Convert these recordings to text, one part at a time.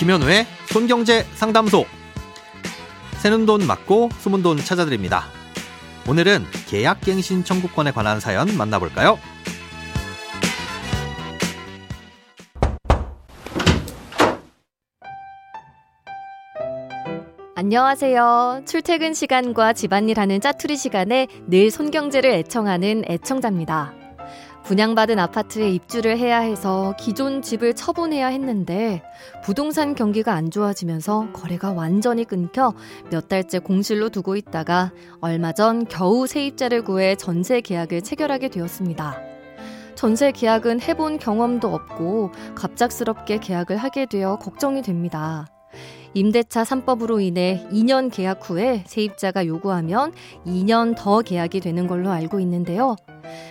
김현우의 손경제 상담소. 새는 돈 막고 숨은 돈 찾아드립니다. 오늘은 계약갱신 청구권에 관한 사연 만나볼까요? 안녕하세요. 출퇴근 시간과 집안일하는 짜투리 시간에 늘 손경제를 애청하는 애청자입니다. 분양받은 아파트에 입주를 해야 해서 기존 집을 처분해야 했는데 부동산 경기가 안 좋아지면서 거래가 완전히 끊겨 몇 달째 공실로 두고 있다가 얼마 전 겨우 세입자를 구해 전세 계약을 체결하게 되었습니다. 전세 계약은 해본 경험도 없고 갑작스럽게 계약을 하게 되어 걱정이 됩니다. 임대차 3법으로 인해 2년 계약 후에 세입자가 요구하면 2년 더 계약이 되는 걸로 알고 있는데요.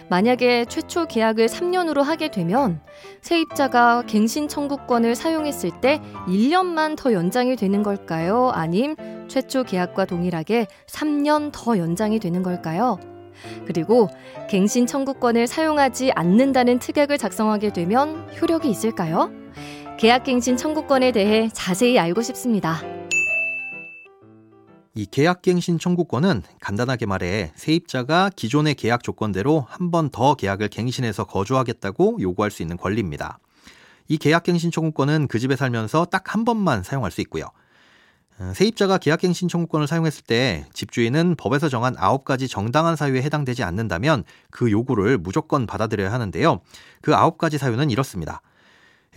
만약에 최초 계약을 3년으로 하게 되면 세입자가 갱신 청구권을 사용했을 때 1년만 더 연장이 되는 걸까요? 아님 최초 계약과 동일하게 3년 더 연장이 되는 걸까요? 그리고 갱신 청구권을 사용하지 않는다는 특약을 작성하게 되면 효력이 있을까요? 계약갱신 청구권에 대해 자세히 알고 싶습니다. 이 계약갱신 청구권은 간단하게 말해 세입자가 기존의 계약 조건대로 한 번 더 계약을 갱신해서 거주하겠다고 요구할 수 있는 권리입니다. 이 계약갱신 청구권은 그 집에 살면서 딱 한 번만 사용할 수 있고요. 세입자가 계약갱신 청구권을 사용했을 때 집주인은 법에서 정한 9가지 정당한 사유에 해당되지 않는다면 그 요구를 무조건 받아들여야 하는데요. 그 9가지 사유는 이렇습니다.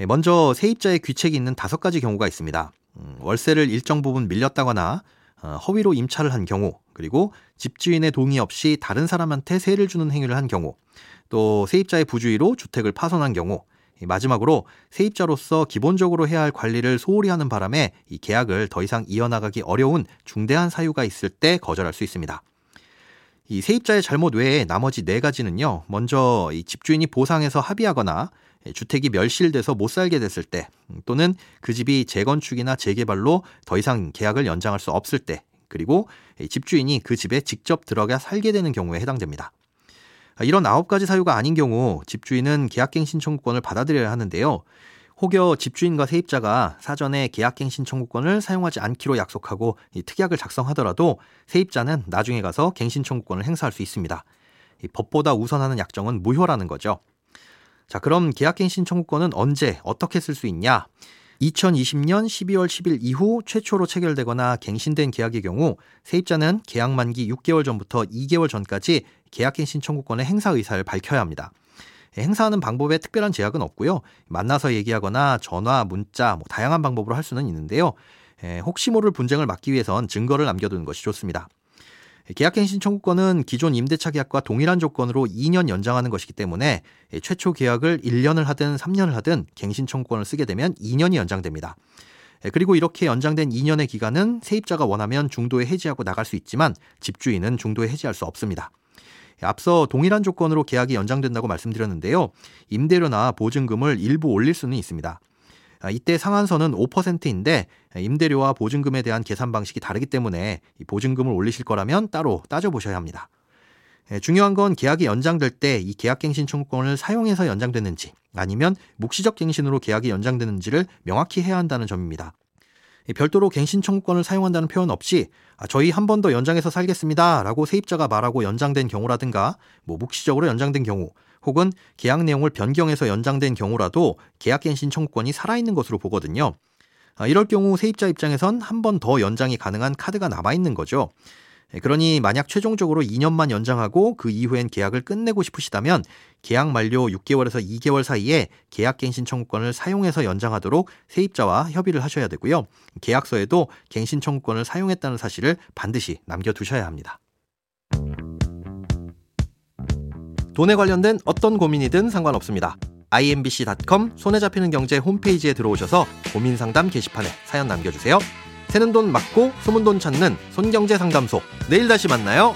먼저 세입자의 귀책이 있는 5가지 경우가 있습니다. 월세를 일정 부분 밀렸다거나 허위로 임차를 한 경우, 그리고 집주인의 동의 없이 다른 사람한테 세를 주는 행위를 한 경우, 또 세입자의 부주의로 주택을 파손한 경우, 마지막으로 세입자로서 기본적으로 해야 할 관리를 소홀히 하는 바람에 이 계약을 더 이상 이어나가기 어려운 중대한 사유가 있을 때 거절할 수 있습니다. 이 세입자의 잘못 외에 나머지 4가지는요. 먼저 이 집주인이 보상해서 합의하거나 주택이 멸실돼서 못 살게 됐을 때, 또는 그 집이 재건축이나 재개발로 더 이상 계약을 연장할 수 없을 때, 그리고 집주인이 그 집에 직접 들어가 살게 되는 경우에 해당됩니다. 이런 9가지 사유가 아닌 경우 집주인은 계약갱신 청구권을 받아들여야 하는데요. 혹여 집주인과 세입자가 사전에 계약갱신 청구권을 사용하지 않기로 약속하고 특약을 작성하더라도 세입자는 나중에 가서 갱신 청구권을 행사할 수 있습니다. 법보다 우선하는 약정은 무효라는 거죠. 자, 그럼 계약갱신 청구권은 언제 어떻게 쓸 수 있냐? 2020년 12월 10일 이후 최초로 체결되거나 갱신된 계약의 경우 세입자는 계약 만기 6개월 전부터 2개월 전까지 계약갱신 청구권의 행사 의사를 밝혀야 합니다. 행사하는 방법에 특별한 제약은 없고요. 만나서 얘기하거나 전화, 문자, 다양한 방법으로 할 수는 있는데요. 혹시 모를 분쟁을 막기 위해선 증거를 남겨두는 것이 좋습니다. 계약갱신 청구권은 기존 임대차 계약과 동일한 조건으로 2년 연장하는 것이기 때문에 최초 계약을 1년을 하든 3년을 하든 갱신 청구권을 쓰게 되면 2년이 연장됩니다. 그리고 이렇게 연장된 2년의 기간은 세입자가 원하면 중도에 해지하고 나갈 수 있지만 집주인은 중도에 해지할 수 없습니다. 앞서 동일한 조건으로 계약이 연장된다고 말씀드렸는데요. 임대료나 보증금을 일부 올릴 수는 있습니다. 이때 상한선은 5%인데 임대료와 보증금에 대한 계산 방식이 다르기 때문에 보증금을 올리실 거라면 따로 따져보셔야 합니다. 중요한 건 계약이 연장될 때 이 계약갱신 청구권을 사용해서 연장되는지 아니면 묵시적 갱신으로 계약이 연장되는지를 명확히 해야 한다는 점입니다. 별도로 갱신 청구권을 사용한다는 표현 없이 저희 한 번 더 연장해서 살겠습니다 라고 세입자가 말하고 연장된 경우라든가 묵시적으로 연장된 경우 혹은 계약 내용을 변경해서 연장된 경우라도 계약갱신 청구권이 살아있는 것으로 보거든요. 이럴 경우 세입자 입장에선 한 번 더 연장이 가능한 카드가 남아있는 거죠. 그러니 만약 최종적으로 2년만 연장하고 그 이후엔 계약을 끝내고 싶으시다면 계약 만료 6개월에서 2개월 사이에 계약갱신 청구권을 사용해서 연장하도록 세입자와 협의를 하셔야 되고요. 계약서에도 갱신 청구권을 사용했다는 사실을 반드시 남겨두셔야 합니다. 돈에 관련된 어떤 고민이든 상관없습니다. imbc.com 손에 잡히는 경제 홈페이지에 들어오셔서 고민 상담 게시판에 사연 남겨주세요. 새는 돈 막고 숨은 돈 찾는 손경제 상담소. 내일 다시 만나요.